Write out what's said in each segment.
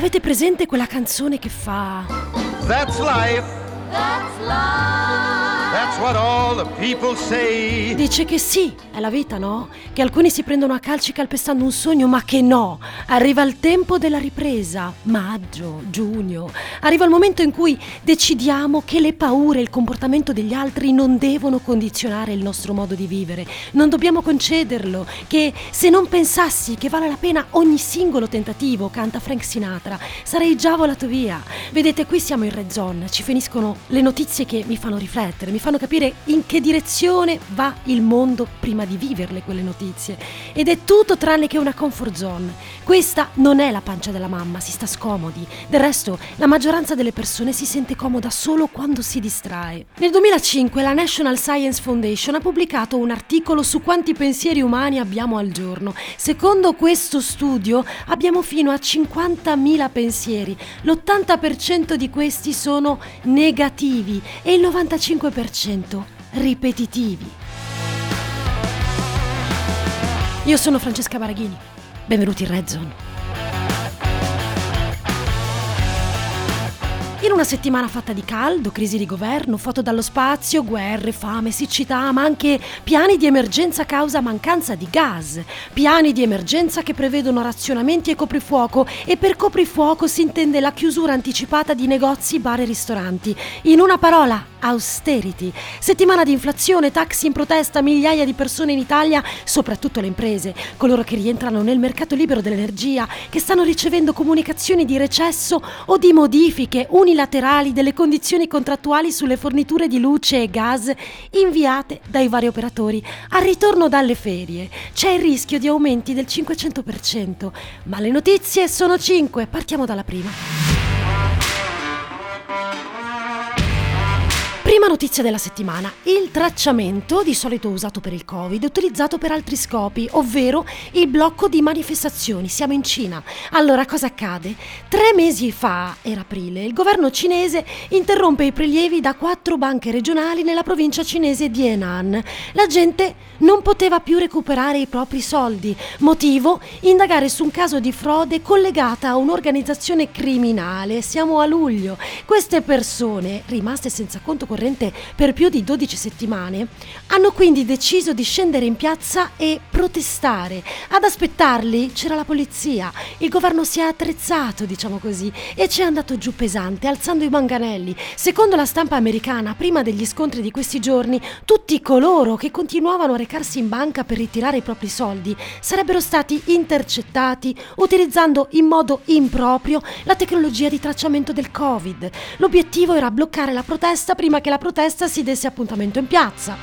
Avete presente quella canzone che fa That's life. That's life. That's what all the people say. Dice che sì, è la vita, no? Che alcuni si prendono a calci calpestando un sogno, ma che no. Arriva il tempo della ripresa, maggio, giugno. Arriva il momento in cui decidiamo che le paure e il comportamento degli altri non devono condizionare il nostro modo di vivere. Non dobbiamo concederlo, che se non pensassi che vale la pena ogni singolo tentativo, canta Frank Sinatra, sarei già volato via. Vedete, qui siamo in Red Zone, ci finiscono le notizie che mi fanno riflettere, mi fanno capire in che direzione va il mondo prima di viverle quelle notizie. Ed è tutto tranne che una comfort zone. Questa non è la pancia della mamma, si sta scomodi. Del resto, la maggioranza delle persone si sente comoda solo quando si distrae. Nel 2005 la National Science Foundation ha pubblicato un articolo su quanti pensieri umani abbiamo al giorno. Secondo questo studio abbiamo fino a 50.000 pensieri. L'80% di questi sono negativi e il 95% ripetitivi. Io sono Francesca Baraghini, benvenuti in Red Zone. In una settimana fatta di caldo, crisi di governo, foto dallo spazio, guerre, fame, siccità, ma anche piani di emergenza causa mancanza di gas. Piani di emergenza che prevedono razionamenti e coprifuoco, e per coprifuoco si intende la chiusura anticipata di negozi, bar e ristoranti. In una parola, austerity. Settimana di inflazione, taxi in protesta, migliaia di persone in Italia, soprattutto le imprese, coloro che rientrano nel mercato libero dell'energia, che stanno ricevendo comunicazioni di recesso o di modifiche unilaterali delle condizioni contrattuali sulle forniture di luce e gas inviate dai vari operatori. Al ritorno dalle ferie c'è il rischio di aumenti del 500%, ma le notizie sono 5, partiamo dalla prima. Prima notizia della settimana, il tracciamento, di solito usato per il Covid, utilizzato per altri scopi, ovvero il blocco di manifestazioni. Siamo in Cina. Allora, cosa accade? 3 mesi fa, era aprile, il governo cinese interrompe i prelievi da 4 banche regionali nella provincia cinese di Henan. La gente non poteva più recuperare i propri soldi. Motivo? Indagare su un caso di frode collegata a un'organizzazione criminale. Siamo a luglio. Queste persone, rimaste senza conto corrente per più di 12 settimane, hanno quindi deciso di scendere in piazza e protestare. Ad aspettarli c'era la polizia. Il governo si è attrezzato, diciamo così, e ci è andato giù pesante, alzando i manganelli. Secondo la stampa americana, prima degli scontri di questi giorni, tutti coloro che continuavano a recarsi in banca per ritirare i propri soldi sarebbero stati intercettati utilizzando in modo improprio la tecnologia di tracciamento del Covid. L'obiettivo era bloccare la protesta prima che la protesta si desse appuntamento in piazza.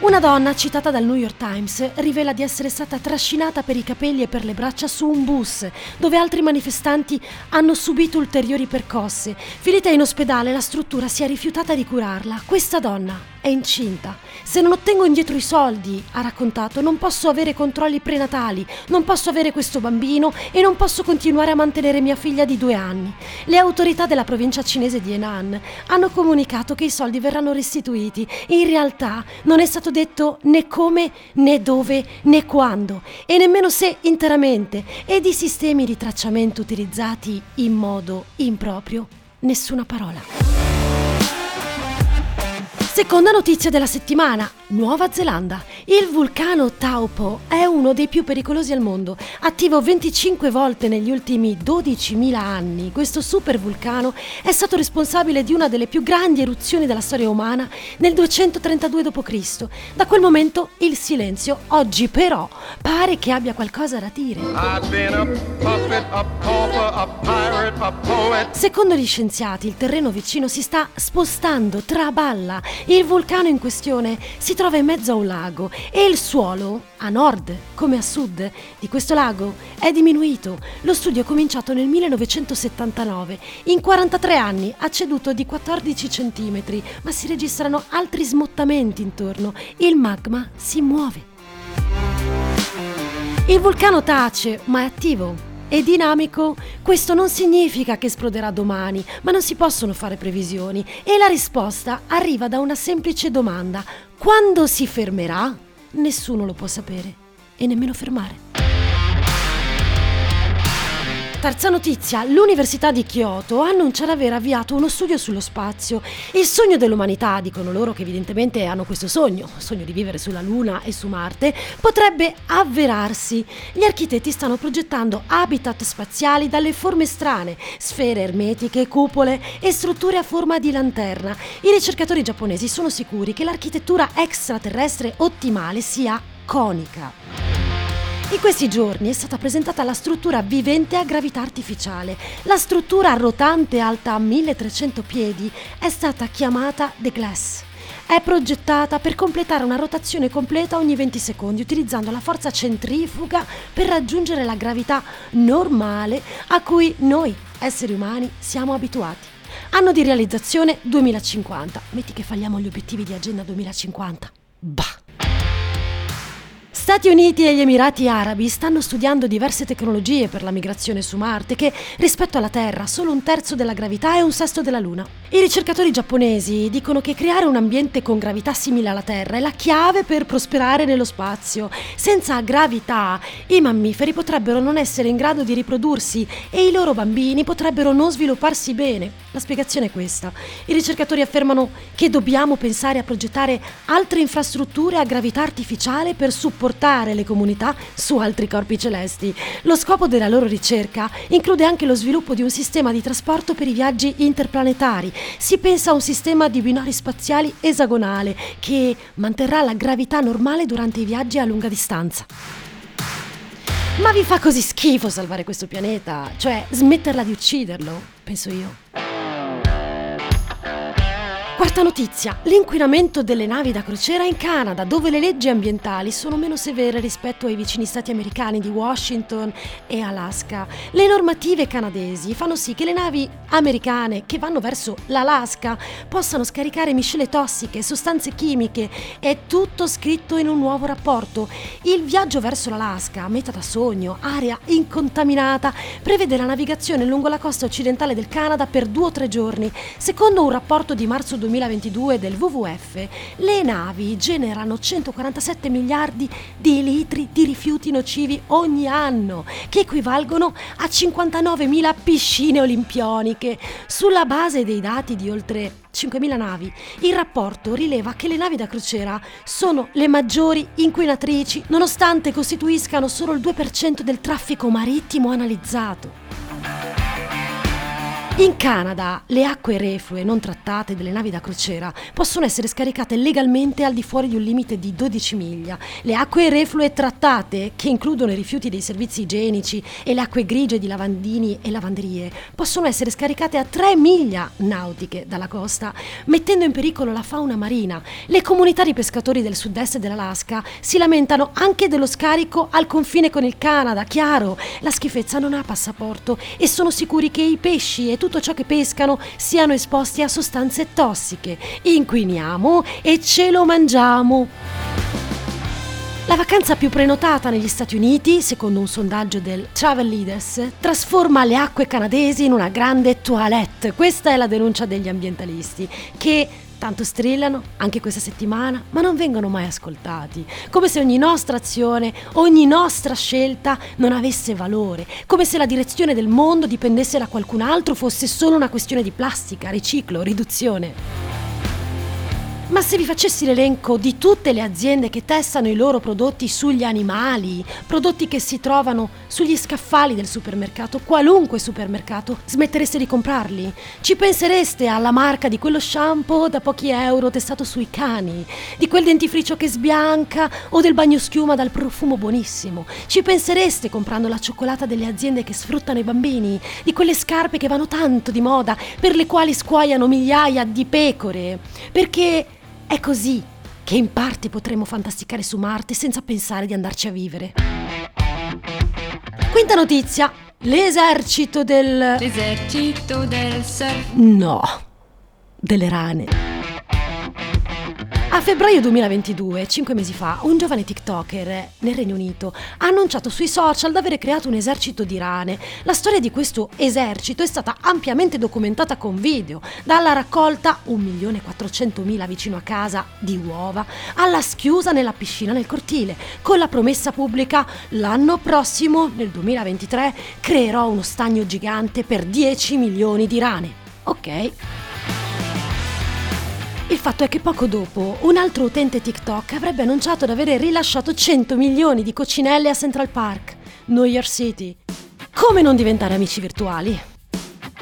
Una donna, citata dal New York Times, rivela di essere stata trascinata per i capelli e per le braccia su un bus, dove altri manifestanti hanno subito ulteriori percosse. Finita in ospedale, la struttura si è rifiutata di curarla. Questa donna è incinta. Se non ottengo indietro i soldi, ha raccontato, non posso avere controlli prenatali, non posso avere questo bambino e non posso continuare a mantenere mia figlia di 2 anni. Le autorità della provincia cinese di Henan hanno comunicato che i soldi verranno restituiti. In realtà non è stato detto né come, né dove, né quando, e nemmeno se interamente, e di sistemi di tracciamento utilizzati in modo improprio, nessuna parola. Seconda notizia della settimana, Nuova Zelanda. Il vulcano Taupo è uno dei più pericolosi al mondo. Attivo 25 volte negli ultimi 12.000 anni, questo supervulcano è stato responsabile di una delle più grandi eruzioni della storia umana nel 232 d.C. Da quel momento il silenzio. Oggi però pare che abbia qualcosa da dire. Secondo gli scienziati, il terreno vicino si sta spostando, traballa. Il vulcano in questione si trova in mezzo a un lago e il suolo, a nord come a sud di questo lago, è diminuito. Lo studio è cominciato nel 1979. In 43 anni ha ceduto di 14 centimetri, ma si registrano altri smottamenti intorno. Il magma si muove. Il vulcano tace, ma è attivo e dinamico. Questo non significa che esploderà domani, ma non si possono fare previsioni, e la risposta arriva da una semplice domanda: quando si fermerà? Nessuno lo può sapere, e nemmeno fermare. Terza notizia, l'Università di Kyoto annuncia di aver avviato uno studio sullo spazio. Il sogno dell'umanità, dicono loro che evidentemente hanno questo sogno di vivere sulla Luna e su Marte, potrebbe avverarsi. Gli architetti stanno progettando habitat spaziali dalle forme strane, sfere ermetiche, cupole e strutture a forma di lanterna. I ricercatori giapponesi sono sicuri che l'architettura extraterrestre ottimale sia conica. In questi giorni è stata presentata la struttura vivente a gravità artificiale. La struttura rotante alta 1300 piedi è stata chiamata The Glass. È progettata per completare una rotazione completa ogni 20 secondi utilizzando la forza centrifuga per raggiungere la gravità normale a cui noi, esseri umani, siamo abituati. Anno di realizzazione 2050. Metti che falliamo gli obiettivi di Agenda 2050. Bah! Stati Uniti e gli Emirati Arabi stanno studiando diverse tecnologie per la migrazione su Marte che, rispetto alla Terra, ha solo un terzo della gravità e un sesto della Luna. I ricercatori giapponesi dicono che creare un ambiente con gravità simile alla Terra è la chiave per prosperare nello spazio. Senza gravità, i mammiferi potrebbero non essere in grado di riprodursi e i loro bambini potrebbero non svilupparsi bene. La spiegazione è questa. I ricercatori affermano che dobbiamo pensare a progettare altre infrastrutture a gravità artificiale per supportare le comunità su altri corpi celesti. Lo scopo della loro ricerca include anche lo sviluppo di un sistema di trasporto per i viaggi interplanetari. Si pensa a un sistema di binari spaziali esagonale che manterrà la gravità normale durante i viaggi a lunga distanza. Ma vi fa così schifo salvare questo pianeta? Cioè, smetterla di ucciderlo? Penso io. Quarta notizia, l'inquinamento delle navi da crociera in Canada, dove le leggi ambientali sono meno severe rispetto ai vicini stati americani di Washington e Alaska. Le normative canadesi fanno sì che le navi americane che vanno verso l'Alaska possano scaricare miscele tossiche, sostanze chimiche. È tutto scritto in un nuovo rapporto. Il viaggio verso l'Alaska, meta da sogno, area incontaminata, prevede la navigazione lungo la costa occidentale del Canada per 2 o 3 giorni. Secondo un rapporto di marzo 2022 del WWF, le navi generano 147 miliardi di litri di rifiuti nocivi ogni anno, che equivalgono a 59.000 piscine olimpioniche. Sulla base dei dati di oltre 5.000 navi, il rapporto rileva che le navi da crociera sono le maggiori inquinatrici, nonostante costituiscano solo il 2% del traffico marittimo analizzato. In Canada le acque reflue non trattate delle navi da crociera possono essere scaricate legalmente al di fuori di un limite di 12 miglia. Le acque reflue trattate, che includono i rifiuti dei servizi igienici e le acque grigie di lavandini e lavanderie, possono essere scaricate a 3 miglia nautiche dalla costa, mettendo in pericolo la fauna marina. Le comunità di pescatori del sud-est dell'Alaska si lamentano anche dello scarico al confine con il Canada. Chiaro, la schifezza non ha passaporto e sono sicuri che i pesci e tutto ciò che pescano siano esposti a sostanze tossiche. Inquiniamo e ce lo mangiamo. La vacanza più prenotata negli Stati Uniti, secondo un sondaggio del Travel Leaders, trasforma le acque canadesi in una grande toilette. Questa è la denuncia degli ambientalisti, che tanto strillano anche questa settimana, ma non vengono mai ascoltati. Come se ogni nostra azione, ogni nostra scelta non avesse valore. Come se la direzione del mondo dipendesse da qualcun altro, fosse solo una questione di plastica, riciclo, riduzione. Ma se vi facessi l'elenco di tutte le aziende che testano i loro prodotti sugli animali, prodotti che si trovano sugli scaffali del supermercato, qualunque supermercato, smettereste di comprarli? Ci pensereste alla marca di quello shampoo da pochi euro testato sui cani, di quel dentifricio che sbianca o del bagnoschiuma dal profumo buonissimo? Ci pensereste comprando la cioccolata delle aziende che sfruttano i bambini, di quelle scarpe che vanno tanto di moda, per le quali scuoiano migliaia di pecore? Perché è così che in parte potremo fantasticare su Marte senza pensare di andarci a vivere. Quinta notizia, L'esercito del surf. No, delle rane. A febbraio 2022, 5 mesi fa, un giovane TikToker nel Regno Unito ha annunciato sui social di avere creato un esercito di rane. La storia di questo esercito è stata ampiamente documentata con video, dalla raccolta 1.400.000 vicino a casa di uova alla schiusa nella piscina nel cortile, con la promessa pubblica: l'anno prossimo, nel 2023, creerò uno stagno gigante per 10 milioni di rane. Ok. Il fatto è che poco dopo un altro utente TikTok avrebbe annunciato di avere rilasciato 100 milioni di coccinelle a Central Park, New York City. Come non diventare amici virtuali?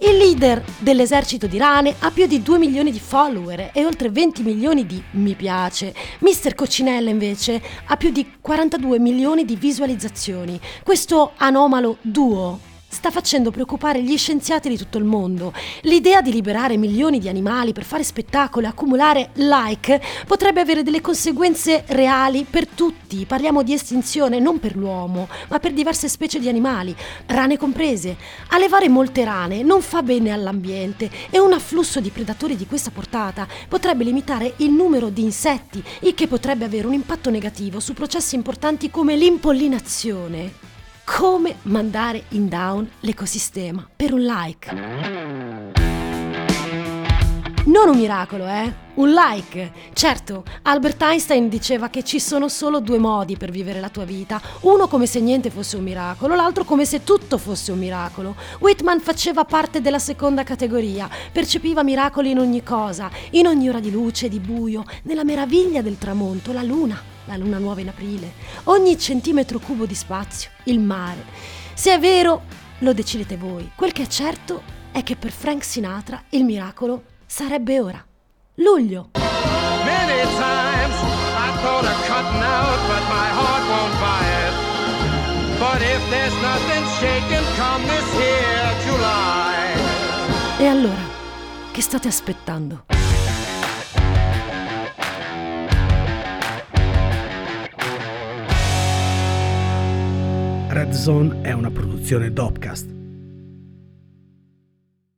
Il leader dell'esercito di rane ha più di 2 milioni di follower e oltre 20 milioni di mi piace. Mister Coccinella invece ha più di 42 milioni di visualizzazioni. Questo anomalo duo sta facendo preoccupare gli scienziati di tutto il mondo. L'idea di liberare milioni di animali per fare spettacoli e accumulare like potrebbe avere delle conseguenze reali per tutti. Parliamo di estinzione non per l'uomo, ma per diverse specie di animali, rane comprese. Allevare molte rane non fa bene all'ambiente e un afflusso di predatori di questa portata potrebbe limitare il numero di insetti, il che potrebbe avere un impatto negativo su processi importanti come l'impollinazione. Come mandare in down l'ecosistema per un like? Non un miracolo, Un like! Certo, Albert Einstein diceva che ci sono solo due modi per vivere la tua vita, uno come se niente fosse un miracolo, l'altro come se tutto fosse un miracolo. Whitman faceva parte della seconda categoria, percepiva miracoli in ogni cosa, in ogni ora di luce, di buio, nella meraviglia del tramonto, la luna nuova in aprile, ogni centimetro cubo di spazio, il mare. Se è vero, lo decidete voi. Quel che è certo è che per Frank Sinatra il miracolo sarebbe ora. Luglio. Many times I thought of cutting out, but my heart won't buy it. But if there's nothing shaking come this here July. E allora, che state aspettando? Red Zone è una produzione Dopcast.